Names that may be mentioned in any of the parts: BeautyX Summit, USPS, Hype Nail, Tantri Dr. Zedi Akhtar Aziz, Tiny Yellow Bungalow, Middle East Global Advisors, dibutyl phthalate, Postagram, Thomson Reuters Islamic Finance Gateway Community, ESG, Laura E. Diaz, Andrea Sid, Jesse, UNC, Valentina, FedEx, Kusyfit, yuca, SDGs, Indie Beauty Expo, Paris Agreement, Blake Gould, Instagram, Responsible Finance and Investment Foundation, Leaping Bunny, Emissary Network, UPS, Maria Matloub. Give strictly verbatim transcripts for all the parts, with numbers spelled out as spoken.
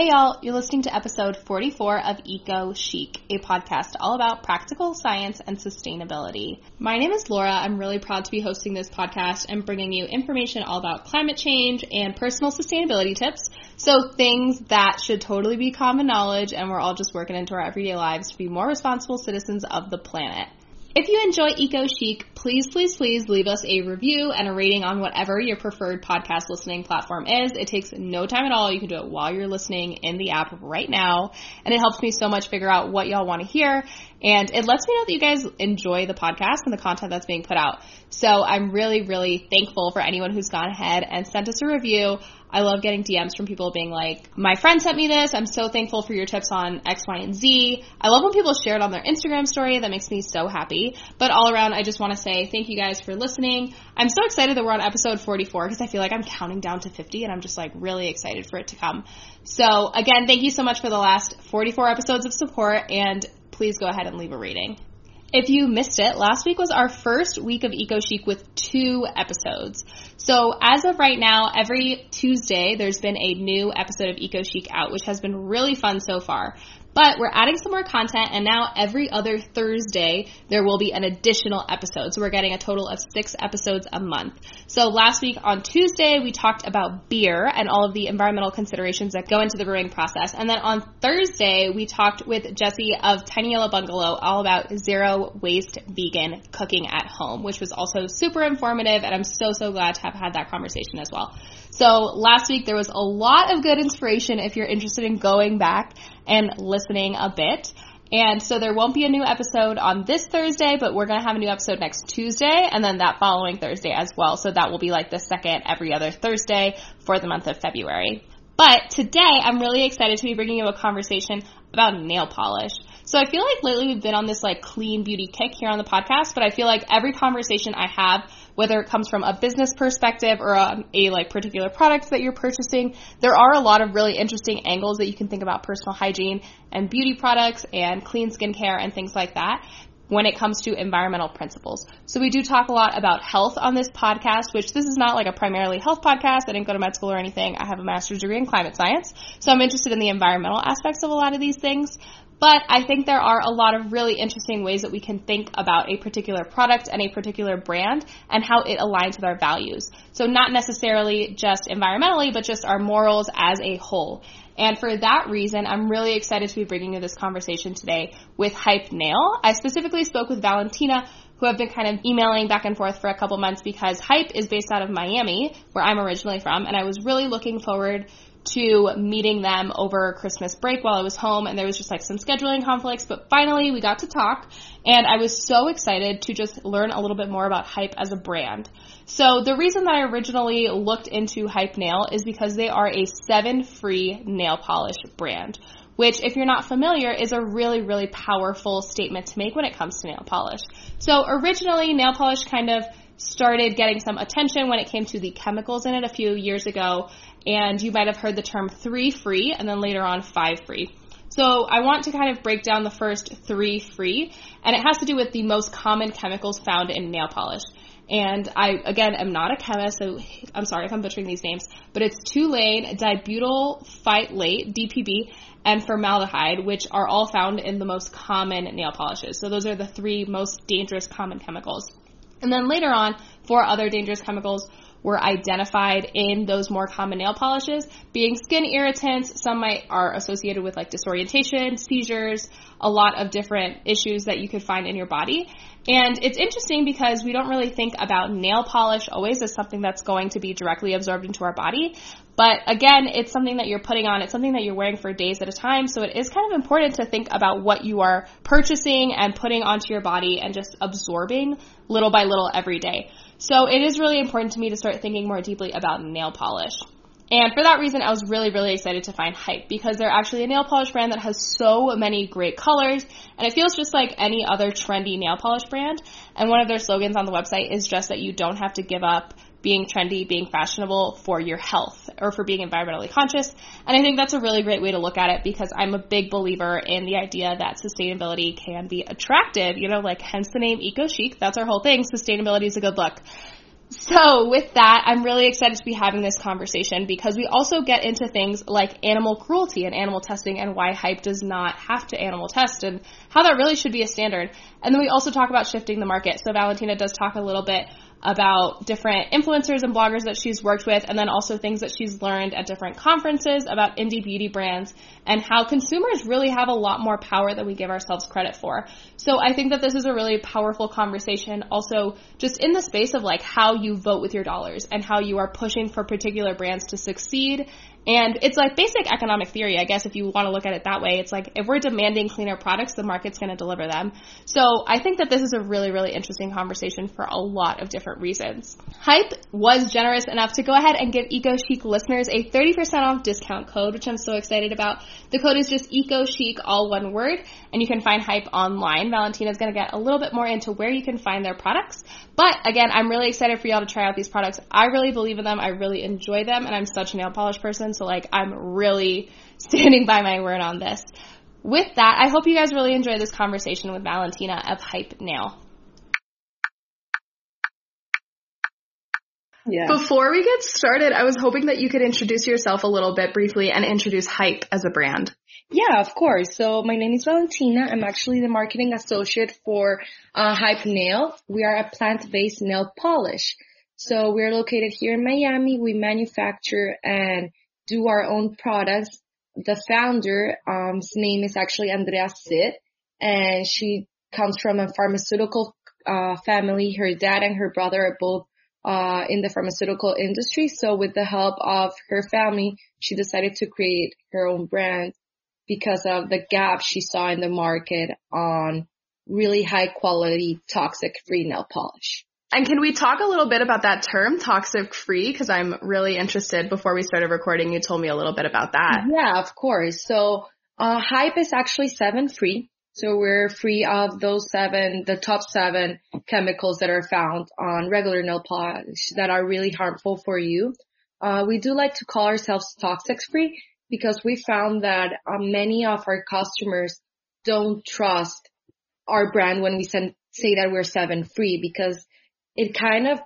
Hey y'all, you're listening to episode forty-four of Eco Chic, a podcast all about practical science and sustainability. My name is Laura. I'm really proud to be hosting this podcast and bringing you information all about climate change and personal sustainability tips. So things that should totally be common knowledge and we're all just working into our everyday lives to be more responsible citizens of the planet. If you enjoy Eco Chic, please, please, please leave us a review and a rating on whatever your preferred podcast listening platform is. It takes no time at all. You can do it while you're listening in the app right now. And it helps me so much figure out what y'all want to hear. And it lets me know that you guys enjoy the podcast and the content that's being put out. So I'm really, really thankful for anyone who's gone ahead and sent us a review. I love getting D Ms from people being like, my friend sent me this. I'm so thankful for your tips on X, Y, and Z. I love when people share it on their Instagram story. That makes me so happy. But all around, I just want to say thank you guys for listening. I'm so excited that we're on episode forty-four because I feel like I'm counting down to fifty and I'm just like really excited for it to come. So again, thank you so much for the last forty-four episodes of support, and please go ahead and leave a rating. If you missed it, last week was our first week of Eco Chic with two episodes. So as of right now, every Tuesday, there's been a new episode of Eco Chic out, which has been really fun so far. But we're adding some more content, and now every other Thursday, there will be an additional episode. So we're getting a total of six episodes a month. So last week on Tuesday, we talked about beer and all of the environmental considerations that go into the brewing process. And then on Thursday, we talked with Jesse of Tiny Yellow Bungalow all about zero waste vegan cooking at home, which was also super informative, and I'm so, so glad to have had that conversation as well. So last week, there was a lot of good inspiration if you're interested in going back and listening a bit. And so there won't be a new episode on this Thursday, but we're going to have a new episode next Tuesday and then that following Thursday as well. So that will be like the second every other Thursday for the month of February. But today I'm really excited to be bringing you a conversation about nail polish. So I feel like lately we've been on this like clean beauty kick here on the podcast, but I feel like every conversation I have, whether it comes from a business perspective or a, a like particular product that you're purchasing, there are a lot of really interesting angles that you can think about personal hygiene and beauty products and clean skincare and things like that when it comes to environmental principles. So we do talk a lot about health on this podcast, which this is not like a primarily health podcast. I didn't go to med school or anything. I have a master's degree in climate science, so I'm interested in the environmental aspects of a lot of these things. But I think there are a lot of really interesting ways that we can think about a particular product and a particular brand and how it aligns with our values. So not necessarily just environmentally, but just our morals as a whole. And for that reason, I'm really excited to be bringing you this conversation today with Hype Nail. I specifically spoke with Valentina, who I've been kind of emailing back and forth for a couple months because Hype is based out of Miami, where I'm originally from, and I was really looking forward to meeting them over Christmas break while I was home, and there was just like some scheduling conflicts, but finally we got to talk, and I was so excited to just learn a little bit more about Hype as a brand. So the reason that I originally looked into Hype Nail is because they are a seven-free nail polish brand, which, if you're not familiar, is a really, really powerful statement to make when it comes to nail polish. So originally, nail polish kind of started getting some attention when it came to the chemicals in it a few years ago, and you might have heard the term three free and then later on five free. So I want to kind of break down the first three free, and it has to do with the most common chemicals found in nail polish. And I, again, am not a chemist, so I'm sorry if I'm butchering these names, but it's two-lane, dibutyl phthalate, D P B, and formaldehyde, which are all found in the most common nail polishes. So those are the three most dangerous common chemicals. And then later on, four other dangerous chemicals were identified in those more common nail polishes, being skin irritants. Some might are associated with like disorientation, seizures, a lot of different issues that you could find in your body. And it's interesting because we don't really think about nail polish always as something that's going to be directly absorbed into our body. But again, it's something that you're putting on. It's something that you're wearing for days at a time. So it is kind of important to think about what you are purchasing and putting onto your body and just absorbing little by little every day. So it is really important to me to start thinking more deeply about nail polish. And for that reason, I was really, really excited to find Hype because they're actually a nail polish brand that has so many great colors, and it feels just like any other trendy nail polish brand. And one of their slogans on the website is just that you don't have to give up being trendy, being fashionable for your health or for being environmentally conscious. And I think that's a really great way to look at it because I'm a big believer in the idea that sustainability can be attractive, you know, like hence the name Eco Chic. That's our whole thing. Sustainability is a good look. So with that, I'm really excited to be having this conversation because we also get into things like animal cruelty and animal testing and why Hype does not have to animal test and how that really should be a standard. And then we also talk about shifting the market. So Valentina does talk a little bit about different influencers and bloggers that she's worked with, and then also things that she's learned at different conferences about indie beauty brands and how consumers really have a lot more power than we give ourselves credit for. So I think that this is a really powerful conversation also just in the space of like how you vote with your dollars and how you are pushing for particular brands to succeed. And it's like basic economic theory, I guess, if you want to look at it that way. It's like if we're demanding cleaner products, the market's going to deliver them. So I think that this is a really, really interesting conversation for a lot of different reasons. Hype was generous enough to go ahead and give Eco Chic listeners a thirty percent off discount code, which I'm so excited about. The code is just Eco Chic, all one word, and you can find Hype online. Valentina's going to get a little bit more into where you can find their products. But again, I'm really excited for y'all to try out these products. I really believe in them. I really enjoy them, and I'm such a nail polish person. So like I'm really standing by my word on this. With that, I hope you guys really enjoy this conversation with Valentina of Hype Nail. Yeah. Before we get started, I was hoping that you could introduce yourself a little bit briefly and introduce Hype as a brand. Yeah, of course. So my name is Valentina. I'm actually the marketing associate for uh, Hype Nail. We are a plant-based nail polish. So we're located here in Miami. We manufacture and do our own products. The founder, um, his name is actually Andrea Sid, and she comes from a pharmaceutical uh, family. Her dad and her brother are both uh, in the pharmaceutical industry. So with the help of her family, she decided to create her own brand because of the gap she saw in the market on really high quality, toxic-free nail polish. And can we talk a little bit about that term, toxic-free? Because I'm really interested. Before we started recording, you told me a little bit about that. Yeah, of course. So uh Hype is actually seven free. So we're free of those seven, the top seven chemicals that are found on regular nail polish that are really harmful for you. Uh We do like to call ourselves toxic-free because we found that uh, many of our customers don't trust our brand when we send, say that we're seven free because it kind of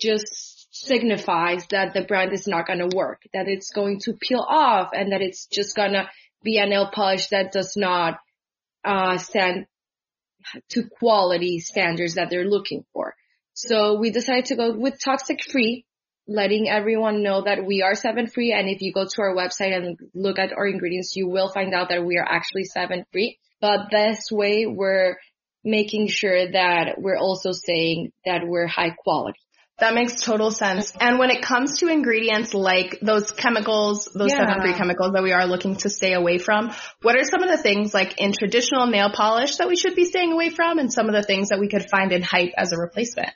just signifies that the brand is not going to work, that it's going to peel off, and that it's just going to be a nail polish that does not uh stand to quality standards that they're looking for. So we decided to go with toxic-free, letting everyone know that we are seven free. And if you go to our website and look at our ingredients, you will find out that we are actually seven free. But this way, we're making sure that we're also saying that we're high quality. That makes total sense. And when it comes to ingredients like those chemicals, those yeah. seven free chemicals that we are looking to stay away from, what are some of the things like in traditional nail polish that we should be staying away from and some of the things that we could find in Hype as a replacement?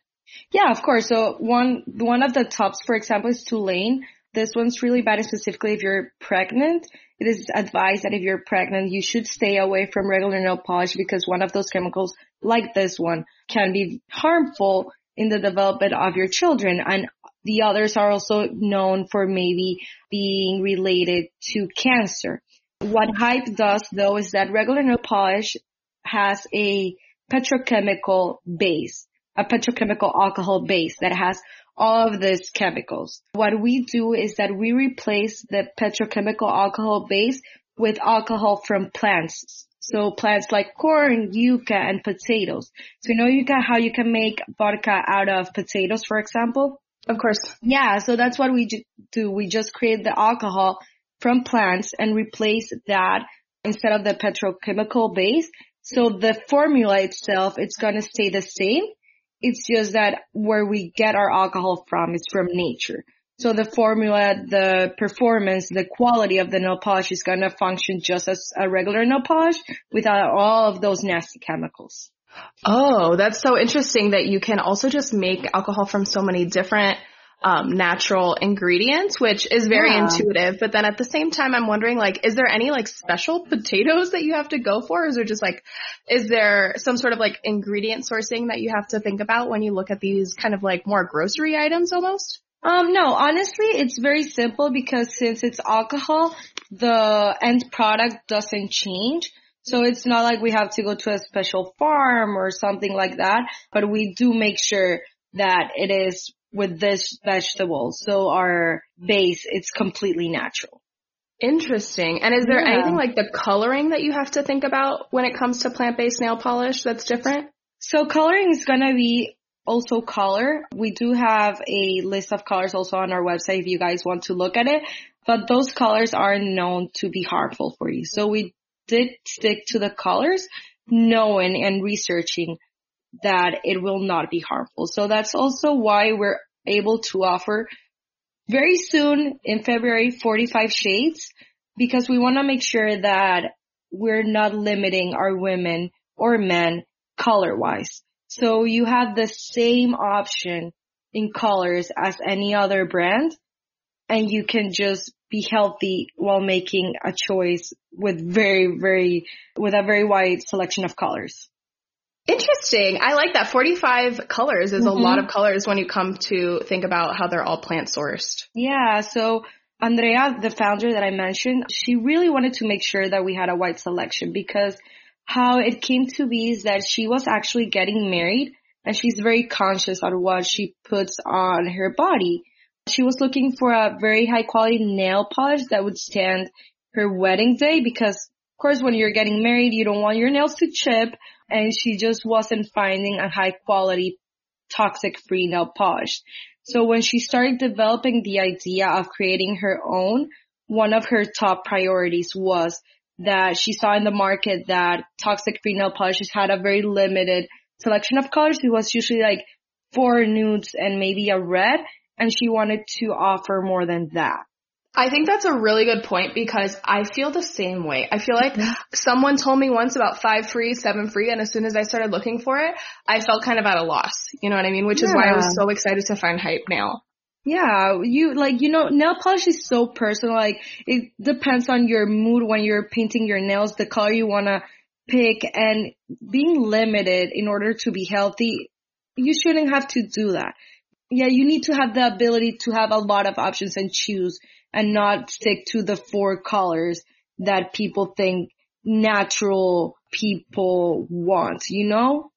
Yeah, of course. So one one of the tops, for example, is Tulane. This one's really bad, specifically if you're pregnant. It is advised that if you're pregnant, you should stay away from regular nail polish because one of those chemicals, like this one, can be harmful in the development of your children. And the others are also known for maybe being related to cancer. What Hype does, though, is that regular nail polish has a petrochemical base, a petrochemical alcohol base that has all of these chemicals. What we do is that we replace the petrochemical alcohol base with alcohol from plants. So plants like corn, yuca, and potatoes. So you know yuca, how you can make vodka out of potatoes, for example? Of course. Yeah, so that's what we do. We just create the alcohol from plants and replace that instead of the petrochemical base. So the formula itself, it's going to stay the same. It's just that where we get our alcohol from is from nature. So the formula, the performance, the quality of the nail polish is going to function just as a regular nail polish without all of those nasty chemicals. Oh, that's so interesting that you can also just make alcohol from so many different um, natural ingredients, which is very yeah. intuitive. But then at the same time, I'm wondering, like, is there any like special potatoes that you have to go for? Or is there just like, is there some sort of like ingredient sourcing that you have to think about when you look at these kind of like more grocery items almost? Um, no, honestly, it's very simple because since it's alcohol, the end product doesn't change. So it's not like we have to go to a special farm or something like that, but we do make sure that it is with this vegetable. So our base, it's completely natural. Interesting. And is there yeah. anything like the coloring that you have to think about when it comes to plant-based nail polish that's different? So coloring is going to be also color. We do have a list of colors also on our website if you guys want to look at it. But those colors are known to be harmful for you. So we did stick to the colors, knowing and researching that it will not be harmful. So that's also why we're able to offer very soon in February forty-five shades, because we want to make sure that we're not limiting our women or men color-wise. So you have the same option in colors as any other brand, and you can just be healthy while making a choice with very, very, with a very wide selection of colors. Interesting. I like that. forty-five colors is mm-hmm. a lot of colors when you come to think about how they're all plant sourced. Yeah. So Andrea, the founder that I mentioned, she really wanted to make sure that we had a wide selection, because how it came to be is that she was actually getting married and she's very conscious on what she puts on her body. She was looking for a very high quality nail polish that would stand her wedding day, because of course, when you're getting married, you don't want your nails to chip, and she just wasn't finding a high-quality, toxic-free nail polish. So when she started developing the idea of creating her own, one of her top priorities was that she saw in the market that toxic-free nail polishes had a very limited selection of colors. It was usually like four nudes and maybe a red, and she wanted to offer more than that. I think that's a really good point, because I feel the same way. I feel like someone told me once about five free, seven free, and as soon as I started looking for it, I felt kind of at a loss. You know what I mean? Which yeah. is why I was so excited to find Hype Nail. Yeah, you like, you know, nail polish is so personal. Like, it depends on your mood when you're painting your nails, the color you want to pick, and being limited in order to be healthy, you shouldn't have to do that. Yeah, you need to have the ability to have a lot of options and choose, and not stick to the four colors that people think natural people want, you know?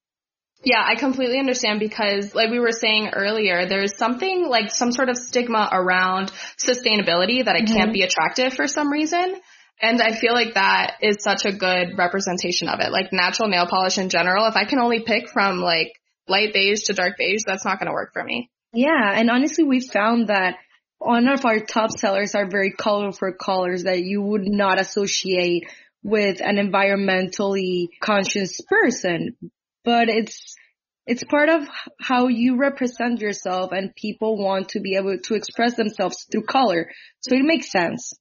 Yeah, I completely understand, because like we were saying earlier, there's something like some sort of stigma around sustainability that it mm-hmm. can't be attractive for some reason. And I feel like that is such a good representation of it. Like natural nail polish in general, if I can only pick from like light beige to dark beige, that's not going to work for me. Yeah, and honestly, we found that one of our top sellers are very colorful colors that you would not associate with an environmentally conscious person. But it's it's part of how you represent yourself, and people want to be able to express themselves through color. So it makes sense.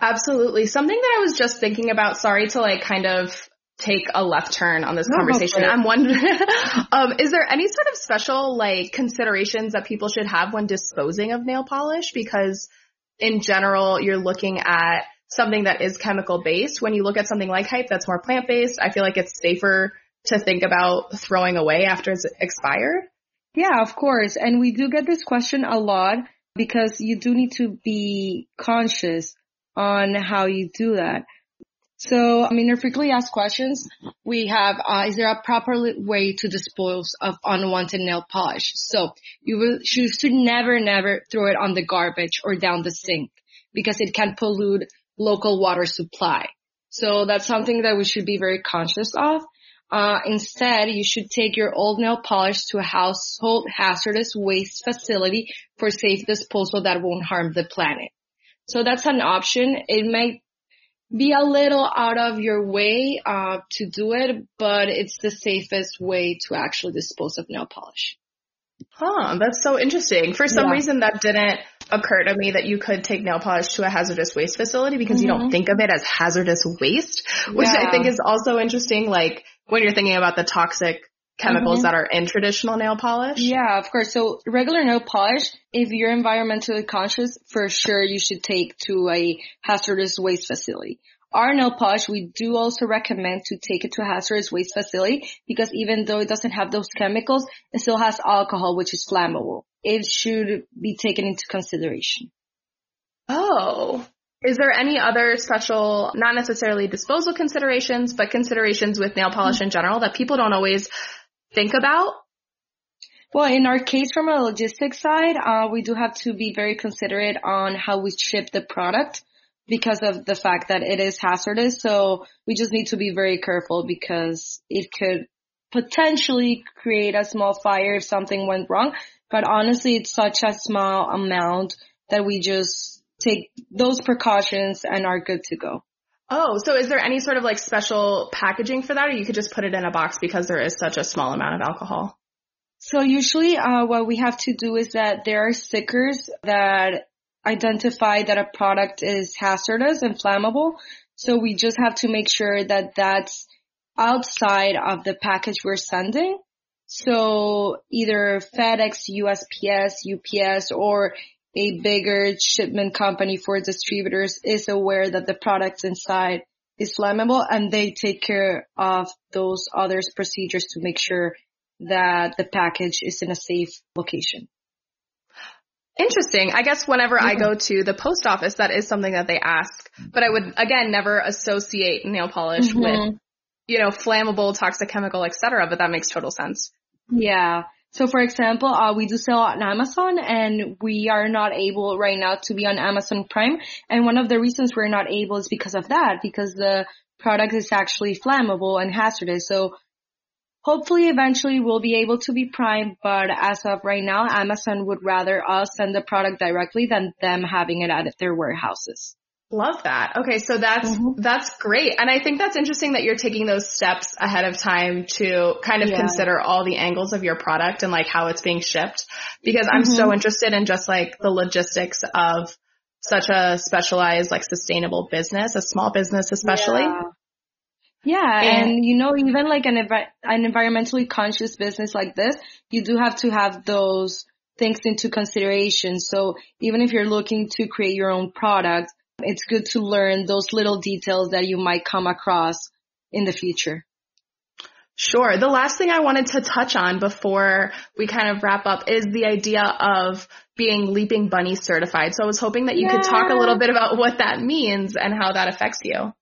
Absolutely. Something that I was just thinking about, sorry to like kind of take a left turn on this no, conversation. I'm wondering, um, is there any sort of special like considerations that people should have when disposing of nail polish? Because in general, you're looking at something that is chemical based. When you look at something like Hype that's more plant based, I feel like it's safer to think about throwing away after it's expired. Yeah, of course. And we do get this question a lot, because you do need to be conscious on how you do that. So, I mean, our frequently asked questions, we have, uh, is there a proper way to dispose of unwanted nail polish? So, you, will, you should never, never throw it on the garbage or down the sink, because it can pollute local water supply. So, that's something that we should be very conscious of. Uh, instead, you should take your old nail polish to a household hazardous waste facility for safe disposal that won't harm the planet. So, that's an option. It may be a little out of your way uh, to do it, but it's the safest way to actually dispose of nail polish. Huh, that's so interesting. For some yeah. reason, that didn't occur to me that you could take nail polish to a hazardous waste facility, because mm-hmm. you don't think of it as hazardous waste, which yeah. I think is also interesting, like when you're thinking about the toxic chemicals mm-hmm. that are in traditional nail polish. Yeah, of course. So regular nail polish, if you're environmentally conscious, for sure you should take to a hazardous waste facility. Our nail polish, we do also recommend to take it to a hazardous waste facility, because even though it doesn't have those chemicals, it still has alcohol, which is flammable. It should be taken into consideration. Oh. Is there any other special, not necessarily disposal considerations, but considerations with nail polish mm-hmm. in general that people don't always think about? Well, in our case, from a logistics side, uh, we do have to be very considerate on how we ship the product because of the fact that it is hazardous. So we just need to be very careful because it could potentially create a small fire if something went wrong. But honestly, it's such a small amount that we just take those precautions and are good to go. Oh, so is there any sort of like special packaging for that, or you could just put it in a box because there is such a small amount of alcohol? So usually uh what we have to do is that there are stickers that identify that a product is hazardous and flammable. So we just have to make sure that that's outside of the package we're sending. So either FedEx, U S P S, U P S, or a bigger shipment company for distributors is aware that the product inside is flammable, and they take care of those other procedures to make sure that the package is in a safe location. Interesting. I guess whenever mm-hmm. I go to the post office, that is something that they ask. But I would, again, never associate nail polish mm-hmm. with, you know, flammable, toxic chemical, et cetera. But that makes total sense. Yeah. So, for example, uh, we do sell on Amazon, and we are not able right now to be on Amazon Prime. And one of the reasons we're not able is because of that, because the product is actually flammable and hazardous. So hopefully, eventually, we'll be able to be Prime, but as of right now, Amazon would rather us send the product directly than them having it at their warehouses. Love that. Okay, so that's mm-hmm. that's great. And I think that's interesting that you're taking those steps ahead of time to kind of yeah. consider all the angles of your product and, like, how it's being shipped, because mm-hmm. I'm so interested in just, like, the logistics of such a specialized, like, sustainable business, a small business especially. Yeah. Yeah, and, you know, even like an env- an environmentally conscious business like this, you do have to have those things into consideration. So even if you're looking to create your own product, it's good to learn those little details that you might come across in the future. Sure. The last thing I wanted to touch on before we kind of wrap up is the idea of being Leaping Bunny certified. So I was hoping that you yeah. could talk a little bit about what that means and how that affects you.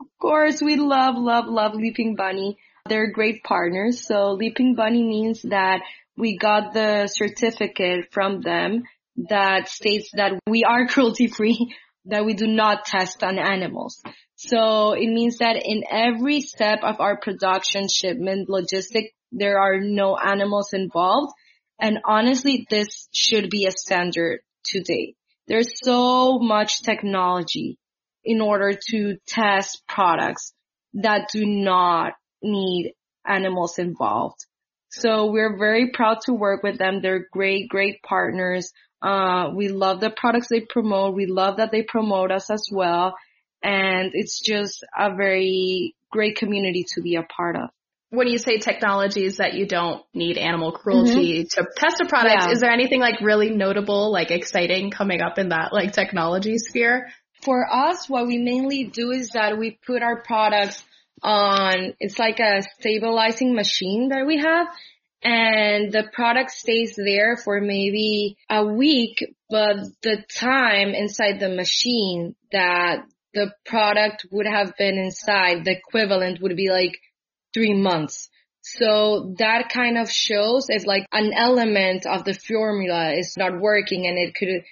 Of course, we love, love, love Leaping Bunny. They're great partners. So Leaping Bunny means that we got the certificate from them that states that we are cruelty-free, that we do not test on animals. So it means that in every step of our production, shipment, logistic, there are no animals involved. And honestly, this should be a standard today. There's so much technology in order to test products that do not need animals involved. So we're very proud to work with them. They're great, great partners. Uh, we love the products they promote. We love that they promote us as well. And it's just a very great community to be a part of. When you say technologies that you don't need animal cruelty mm-hmm. to test a product, yeah. is there anything like really notable, like exciting coming up in that like technology sphere? For us, what we mainly do is that we put our products on, it's like a stabilizing machine that we have, and the product stays there for maybe a week, but the time inside the machine that the product would have been inside, the equivalent would be like three months. So that kind of shows if like an element of the formula is not working and it could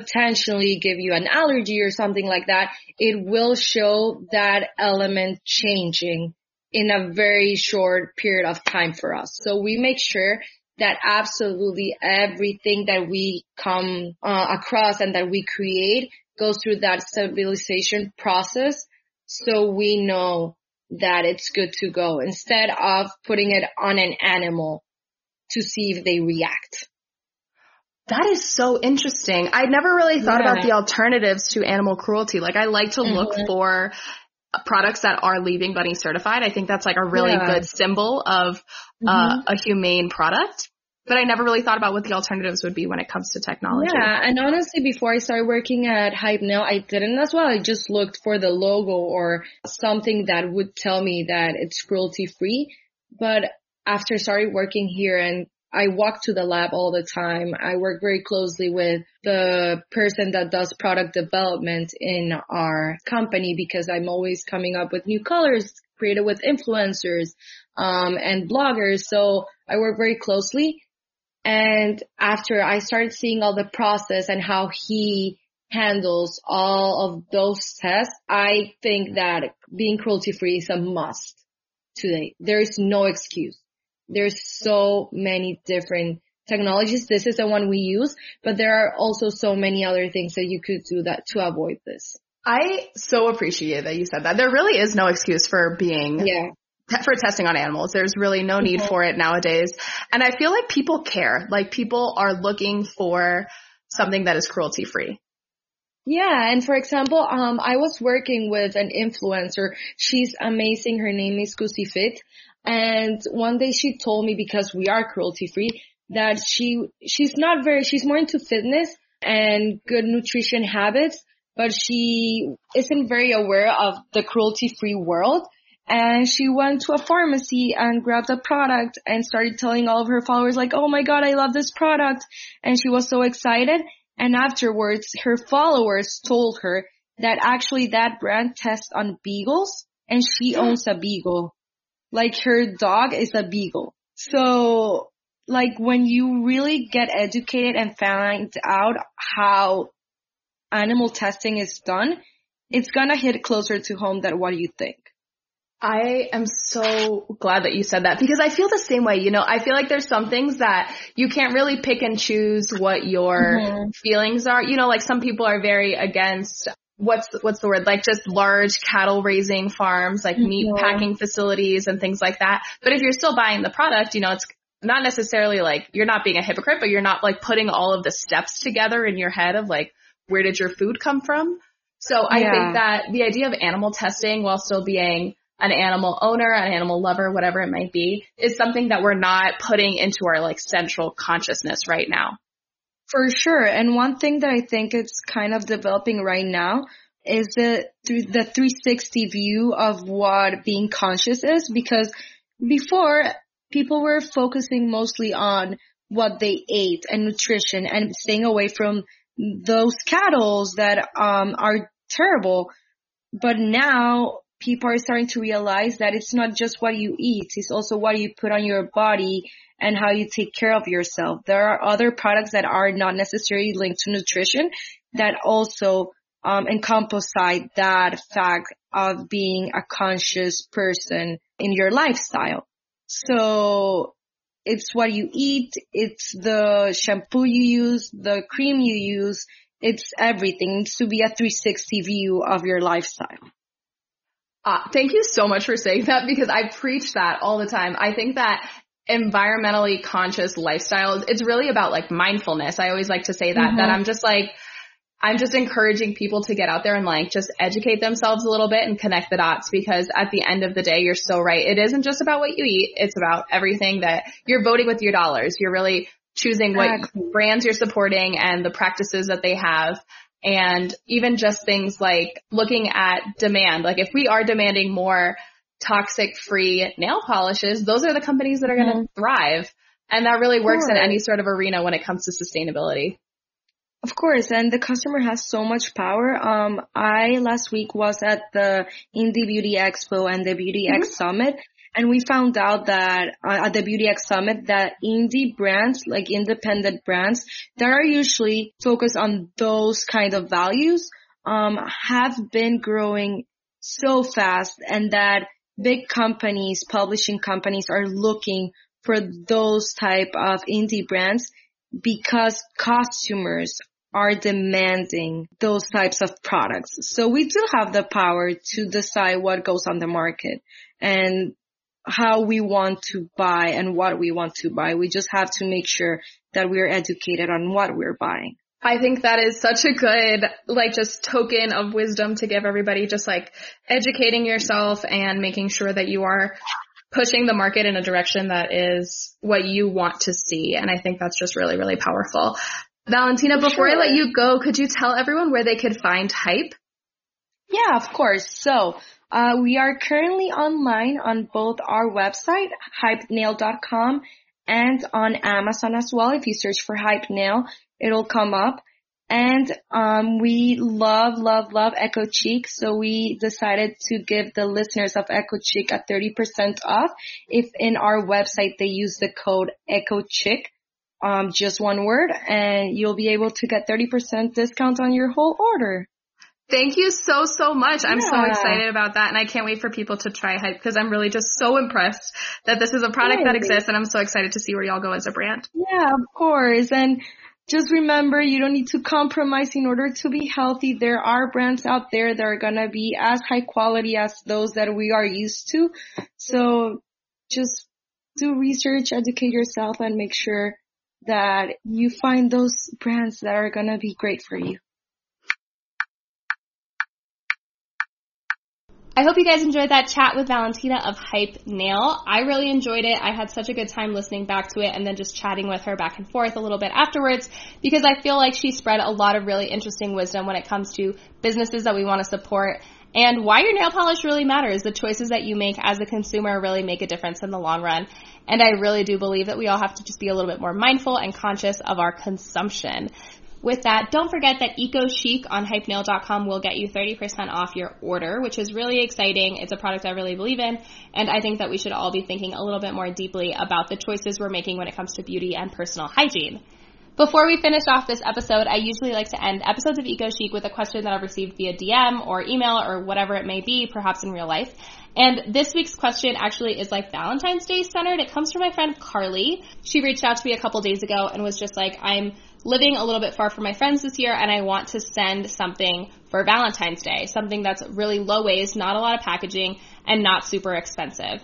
potentially give you an allergy or something like that, it will show that element changing in a very short period of time for us. So we make sure that absolutely everything that we come uh, across and that we create goes through that stabilization process, so we know that it's good to go instead of putting it on an animal to see if they react. That is so interesting. I never really thought yeah. about the alternatives to animal cruelty. Like, I like to mm-hmm. look for products that are Leaping Bunny certified. I think that's like a really yeah. good symbol of mm-hmm. uh, a humane product. But I never really thought about what the alternatives would be when it comes to technology. Yeah, and honestly, before I started working at Hype Nail, I didn't as well. I just looked for the logo or something that would tell me that it's cruelty-free. But after I started working here and I walk to the lab all the time. I work very closely with the person that does product development in our company because I'm always coming up with new colors created with influencers um, and bloggers. So I work very closely. And after I started seeing all the process and how he handles all of those tests, I think that being cruelty-free is a must today. There is no excuse. There's so many different technologies. This is the one we use, but there are also so many other things that you could do that to avoid this. I so appreciate that you said that. There really is no excuse for being yeah. for testing on animals. There's really no need yeah. for it nowadays. And I feel like people care. Like, people are looking for something that is cruelty-free. Yeah, and for example, um, I was working with an influencer. She's amazing. Her name is Kusyfit. And one day she told me, because we are cruelty-free, that she she's not very, she's more into fitness and good nutrition habits, but she isn't very aware of the cruelty-free world. And she went to a pharmacy and grabbed a product and started telling all of her followers, like, oh my God, I love this product. And she was so excited. And afterwards, her followers told her that actually that brand tests on beagles, and she owns a beagle. Like, her dog is a beagle. So, like, when you really get educated and find out how animal testing is done, it's gonna hit closer to home than what you think. I am so glad that you said that, because I feel the same way. You know, I feel like there's some things that you can't really pick and choose what your mm-hmm. feelings are. You know, like, some people are very against what's what's the word? Like, just large cattle raising farms, like mm-hmm. meat packing facilities and things like that. But if you're still buying the product, you know, it's not necessarily like you're not being a hypocrite, but you're not like putting all of the steps together in your head of like, where did your food come from? So I yeah. think that the idea of animal testing, while still being an animal owner, an animal lover, whatever it might be, is something that we're not putting into our like central consciousness right now. For sure. And one thing that I think it's kind of developing right now is the the three sixty view of what being conscious is, because before, people were focusing mostly on what they ate and nutrition and staying away from those cattles that um are terrible. But now people are starting to realize that it's not just what you eat, it's also what you put on your body and how you take care of yourself. There are other products that are not necessarily linked to nutrition that also um encompass that fact of being a conscious person in your lifestyle. So it's what you eat, it's the shampoo you use, the cream you use, it's everything. It's to be a three sixty view of your lifestyle. Uh, thank you so much for saying that, because I preach that all the time. I think that environmentally conscious lifestyles, it's really about like mindfulness. I always like to say that, mm-hmm. that I'm just like, I'm just encouraging people to get out there and like just educate themselves a little bit and connect the dots, because at the end of the day, you're so right. It isn't just about what you eat. It's about everything that you're voting with your dollars. You're really choosing what brands you're supporting and the practices that they have. And even just things like looking at demand. Like, if we are demanding more toxic-free nail polishes, those are the companies that are going to mm. thrive. And that really works in any sort of arena when it comes to sustainability. Of course, and the customer has so much power. Um, I last week was at the Indie Beauty Expo and the BeautyX mm-hmm. Summit, and we found out that uh, at the BeautyX Summit that indie brands, like independent brands that are usually focused on those kind of values, um, have been growing so fast, and that big companies, publishing companies, are looking for those type of indie brands, because customers are demanding those types of products. So we do have the power to decide what goes on the market and how we want to buy and what we want to buy. We just have to make sure that we're educated on what we're buying. I think that is such a good, like, just token of wisdom to give everybody, just like educating yourself and making sure that you are pushing the market in a direction that is what you want to see. And I think that's just really, really powerful. Valentina, before sure. I let you go, could you tell everyone where they could find Hype? Yeah, of course. So uh we are currently online on both our website, hype nail dot com, and on Amazon as well. If you search for Hype Nail, it'll come up. And um we love, love, love Echo Chic, so we decided to give the listeners of Echo Chic a thirty percent off if in our website they use the code Echo Chic. um, just one word, and you'll be able to get thirty percent discount on your whole order. Thank you so, so much. I'm yeah. so excited about that, and I can't wait for people to try Hype because I'm really just so impressed that this is a product that exists, and I'm so excited to see where y'all go as a brand. Yeah, of course. And just remember, you don't need to compromise in order to be healthy. There are brands out there that are going to be as high quality as those that we are used to. So just do research, educate yourself, and make sure that you find those brands that are going to be great for you. I hope you guys enjoyed that chat with Valentina of Hype Nail. I really enjoyed it. I had such a good time listening back to it and then just chatting with her back and forth a little bit afterwards, because I feel like she spread a lot of really interesting wisdom when it comes to businesses that we want to support and why your nail polish really matters. The choices that you make as a consumer really make a difference in the long run. And I really do believe that we all have to just be a little bit more mindful and conscious of our consumption. With that, don't forget that Eco Chic on hype nail dot com will get you thirty percent off your order, which is really exciting. It's a product I really believe in, and I think that we should all be thinking a little bit more deeply about the choices we're making when it comes to beauty and personal hygiene. Before we finish off this episode, I usually like to end episodes of Eco Chic with a question that I've received via D M or email or whatever it may be, perhaps in real life. And this week's question actually is like Valentine's Day centered. It comes from my friend Carly. She reached out to me a couple days ago and was just like, I'm living a little bit far from my friends this year and I want to send something for Valentine's Day, something that's really low waste, not a lot of packaging, and not super expensive.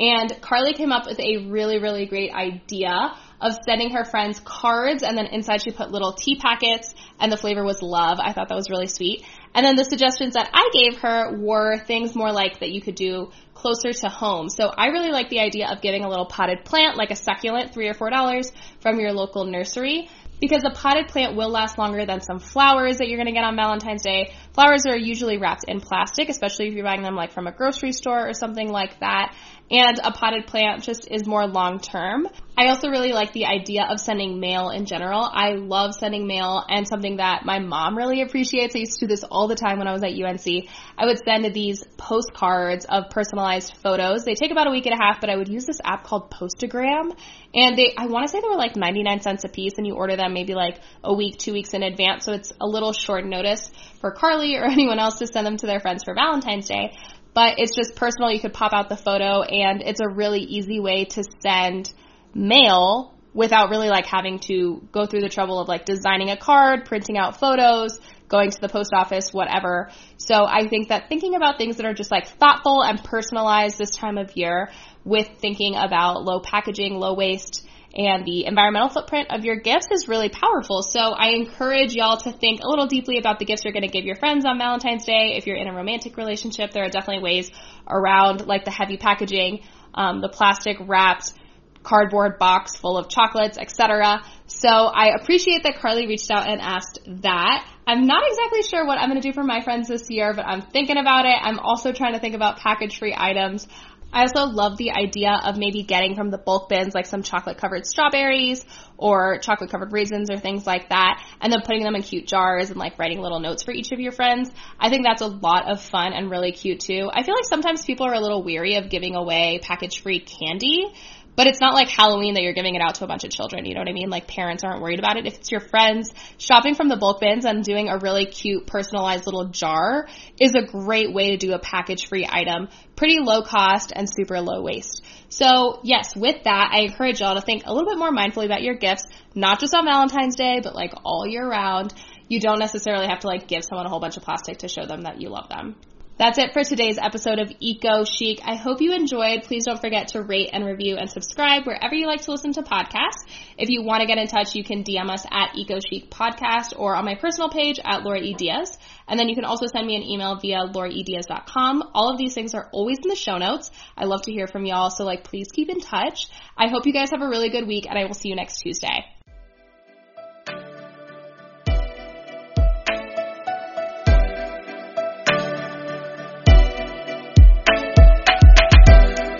And Carly came up with a really, really great idea of sending her friends cards, and then inside she put little tea packets, and the flavor was love. I thought that was really sweet. And then the suggestions that I gave her were things more like that you could do closer to home. So I really like the idea of giving a little potted plant, like a succulent, three or four dollars from your local nursery, because a potted plant will last longer than some flowers that you're going to get on Valentine's Day. Flowers are usually wrapped in plastic, especially if you're buying them like from a grocery store or something like that. And a potted plant just is more long-term. I also really like the idea of sending mail in general. I love sending mail, and something that my mom really appreciates. I used to do this all the time when I was at U N C. I would send these postcards of personalized photos. They take about a week and a half, but I would use this app called Postagram. And they, I want to say they were like ninety-nine cents a piece, and you order them maybe like a week, two weeks in advance. So it's a little short notice for Carly or anyone else to send them to their friends for Valentine's Day. But it's just personal. You could pop out the photo, and it's a really easy way to send mail without really like having to go through the trouble of like designing a card, printing out photos, going to the post office, whatever. So I think that thinking about things that are just like thoughtful and personalized this time of year, with thinking about low packaging, low waste, and the environmental footprint of your gifts is really powerful. So I encourage y'all to think a little deeply about the gifts you're going to give your friends on Valentine's Day. If you're in a romantic relationship, there are definitely ways around like the heavy packaging, um, the plastic wrapped cardboard box full of chocolates, et cetera. So I appreciate that Carly reached out and asked that. I'm not exactly sure what I'm going to do for my friends this year, but I'm thinking about it. I'm also trying to think about package-free items. I also love the idea of maybe getting from the bulk bins like some chocolate-covered strawberries or chocolate-covered raisins or things like that, and then putting them in cute jars and like writing little notes for each of your friends. I think that's a lot of fun and really cute too. I feel like sometimes people are a little weary of giving away package-free candy, but it's not like Halloween that you're giving it out to a bunch of children, you know what I mean? Like parents aren't worried about it. If it's your friends, shopping from the bulk bins and doing a really cute personalized little jar is a great way to do a package-free item. Pretty low cost and super low waste. So yes, with that, I encourage y'all to think a little bit more mindfully about your gifts, not just on Valentine's Day, but like all year round. You don't necessarily have to like give someone a whole bunch of plastic to show them that you love them. That's it for today's episode of Eco Chic. I hope you enjoyed. Please don't forget to rate and review and subscribe wherever you like to listen to podcasts. If you want to get in touch, you can D M us at Eco Chic Podcast or on my personal page at Laura E. Diaz. And then you can also send me an email via laura e diaz dot com. All of these things are always in the show notes. I love to hear from y'all, so like please keep in touch. I hope you guys have a really good week, and I will see you next Tuesday.